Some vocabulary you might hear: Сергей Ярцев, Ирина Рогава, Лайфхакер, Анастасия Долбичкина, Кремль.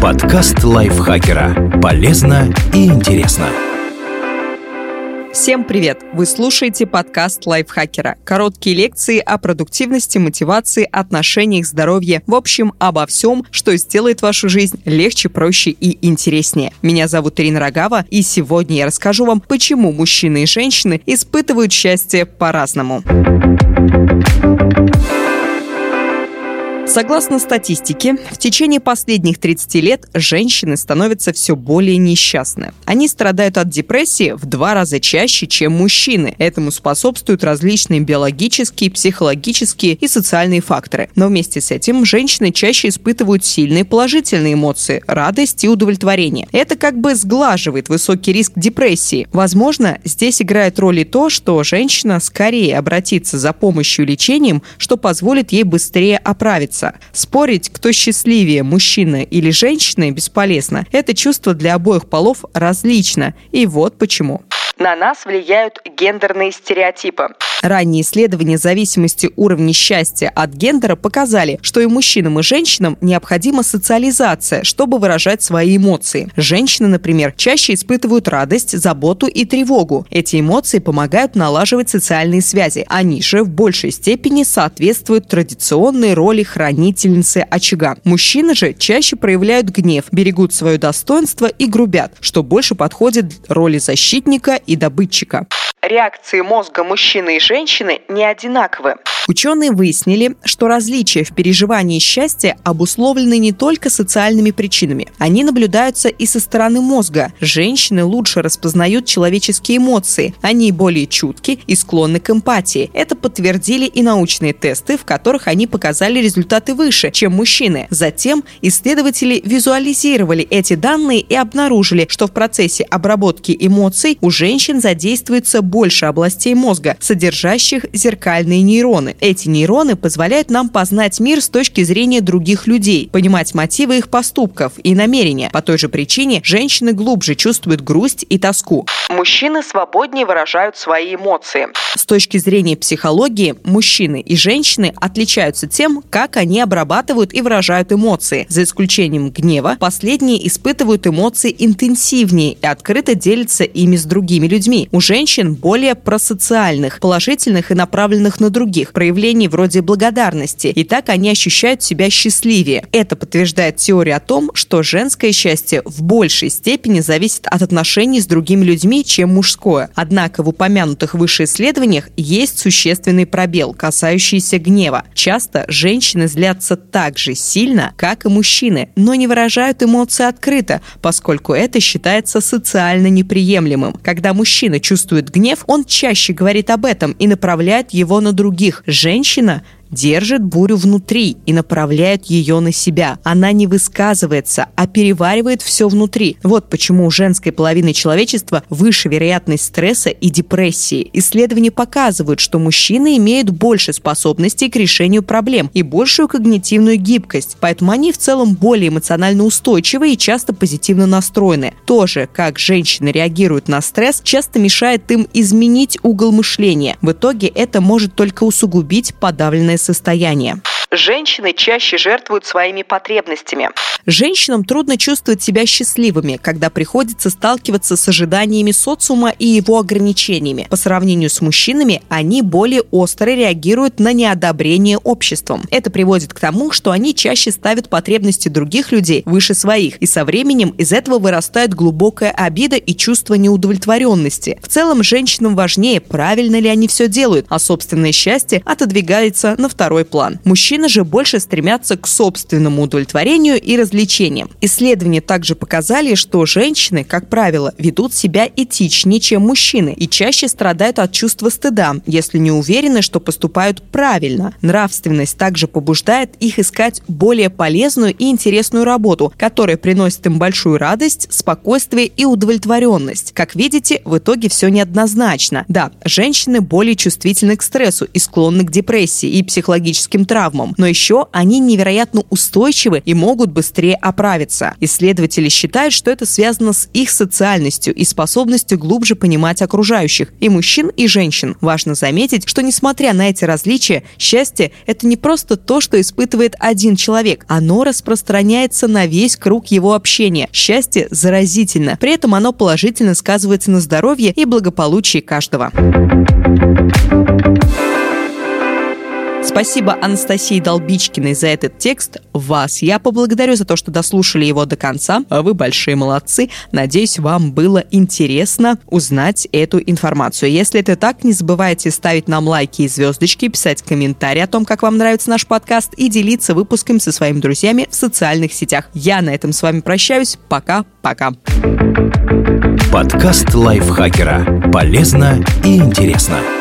Подкаст Лайфхакера. Полезно и интересно. Всем привет! Вы слушаете подкаст Лайфхакера. Короткие лекции о продуктивности, мотивации, отношениях, здоровье. В общем, обо всем, что сделает вашу жизнь легче, проще и интереснее. Меня зовут Ирина Рогава, и сегодня я расскажу вам, почему мужчины и женщины испытывают счастье по-разному. Согласно статистике, в течение последних 30 лет женщины становятся все более несчастны. Они страдают от депрессии в 2 раза чаще, чем мужчины. Этому способствуют различные биологические, психологические и социальные факторы. Но вместе с этим женщины чаще испытывают сильные положительные эмоции, радость и удовлетворение. Это как бы сглаживает высокий риск депрессии. Возможно, здесь играет роль и то, что женщина скорее обратится за помощью и лечением, что позволит ей быстрее оправиться. Спорить, кто счастливее, мужчина или женщина, бесполезно. Это чувство для обоих полов различно. И вот почему. На нас влияют гендерные стереотипы. Ранние исследования зависимости уровня счастья от гендера показали, что и мужчинам, и женщинам необходима социализация, чтобы выражать свои эмоции. Женщины, например, чаще испытывают радость, заботу и тревогу. Эти эмоции помогают налаживать социальные связи. Они же в большей степени соответствуют традиционной роли хранительницы очага. Мужчины же чаще проявляют гнев, берегут свое достоинство и грубят, что больше подходит роли защитника и добытчика. Реакции мозга мужчины и женщины не одинаковы. Ученые выяснили, что различия в переживании счастья обусловлены не только социальными причинами. Они наблюдаются и со стороны мозга. Женщины лучше распознают человеческие эмоции. Они более чутки и склонны к эмпатии. Это подтвердили и научные тесты, в которых они показали результаты выше, чем мужчины. Затем исследователи визуализировали эти данные и обнаружили, что в процессе обработки эмоций у женщин задействуется больше областей мозга, содержащих зеркальные нейроны. Эти нейроны позволяют нам познать мир с точки зрения других людей, понимать мотивы их поступков и намерения. По той же причине женщины глубже чувствуют грусть и тоску. Мужчины свободнее выражают свои эмоции. С точки зрения психологии, мужчины и женщины отличаются тем, как они обрабатывают и выражают эмоции. За исключением гнева, последние испытывают эмоции интенсивнее и открыто делятся ими с другими людьми. У женщин более просоциальных, положительных и направленных на других проявлений вроде благодарности, и так они ощущают себя счастливее. Это подтверждает теорию о том, что женское счастье в большей степени зависит от отношений с другими людьми, чем мужское. Однако в упомянутых выше исследованиях есть существенный пробел, касающийся гнева. Часто женщины злятся так же сильно, как и мужчины, но не выражают эмоции открыто, поскольку это считается социально неприемлемым. Когда мужчина чувствует гнев, он чаще говорит об этом и направляет его на других. Женщина держит бурю внутри и направляет ее на себя. Она не высказывается, а переваривает все внутри. Вот почему у женской половины человечества выше вероятность стресса и депрессии. Исследования показывают, что мужчины имеют больше способностей к решению проблем и большую когнитивную гибкость, поэтому они в целом более эмоционально устойчивы и часто позитивно настроены. То же, как женщины реагируют на стресс, часто мешает им изменить угол мышления. В итоге это может только усугубить подавленное состояние. Женщины чаще жертвуют своими потребностями. Женщинам трудно чувствовать себя счастливыми, когда приходится сталкиваться с ожиданиями социума и его ограничениями. По сравнению с мужчинами, они более остро реагируют на неодобрение обществом. Это приводит к тому, что они чаще ставят потребности других людей выше своих, и со временем из этого вырастает глубокая обида и чувство неудовлетворенности. В целом, женщинам важнее, правильно ли они все делают, а собственное счастье отодвигается на второй план. Мужчины же больше стремятся к собственному удовлетворению и развлечениям. Исследования также показали, что женщины, как правило, ведут себя этичнее, чем мужчины, и чаще страдают от чувства стыда, если не уверены, что поступают правильно. Нравственность также побуждает их искать более полезную и интересную работу, которая приносит им большую радость, спокойствие и удовлетворенность. Как видите, в итоге все неоднозначно. Да, женщины более чувствительны к стрессу и склонны к депрессии и психологическим травмам, но еще они невероятно устойчивы и могут быстрее быстрее оправиться. Исследователи считают, что это связано с их социальностью и способностью глубже понимать окружающих, и мужчин, и женщин. Важно заметить, что несмотря на эти различия, счастье – это не просто то, что испытывает один человек. Оно распространяется на весь круг его общения. Счастье заразительно. При этом оно положительно сказывается на здоровье и благополучии каждого. Спасибо Анастасии Долбичкиной за этот текст. Вас я поблагодарю за то, что дослушали его до конца. Вы большие молодцы. Надеюсь, вам было интересно узнать эту информацию. Если это так, не забывайте ставить нам лайки и звездочки, писать комментарии о том, как вам нравится наш подкаст, и делиться выпуском со своими друзьями в социальных сетях. Я на этом с вами прощаюсь. Пока-пока. Подкаст Лайфхакера. Полезно и интересно.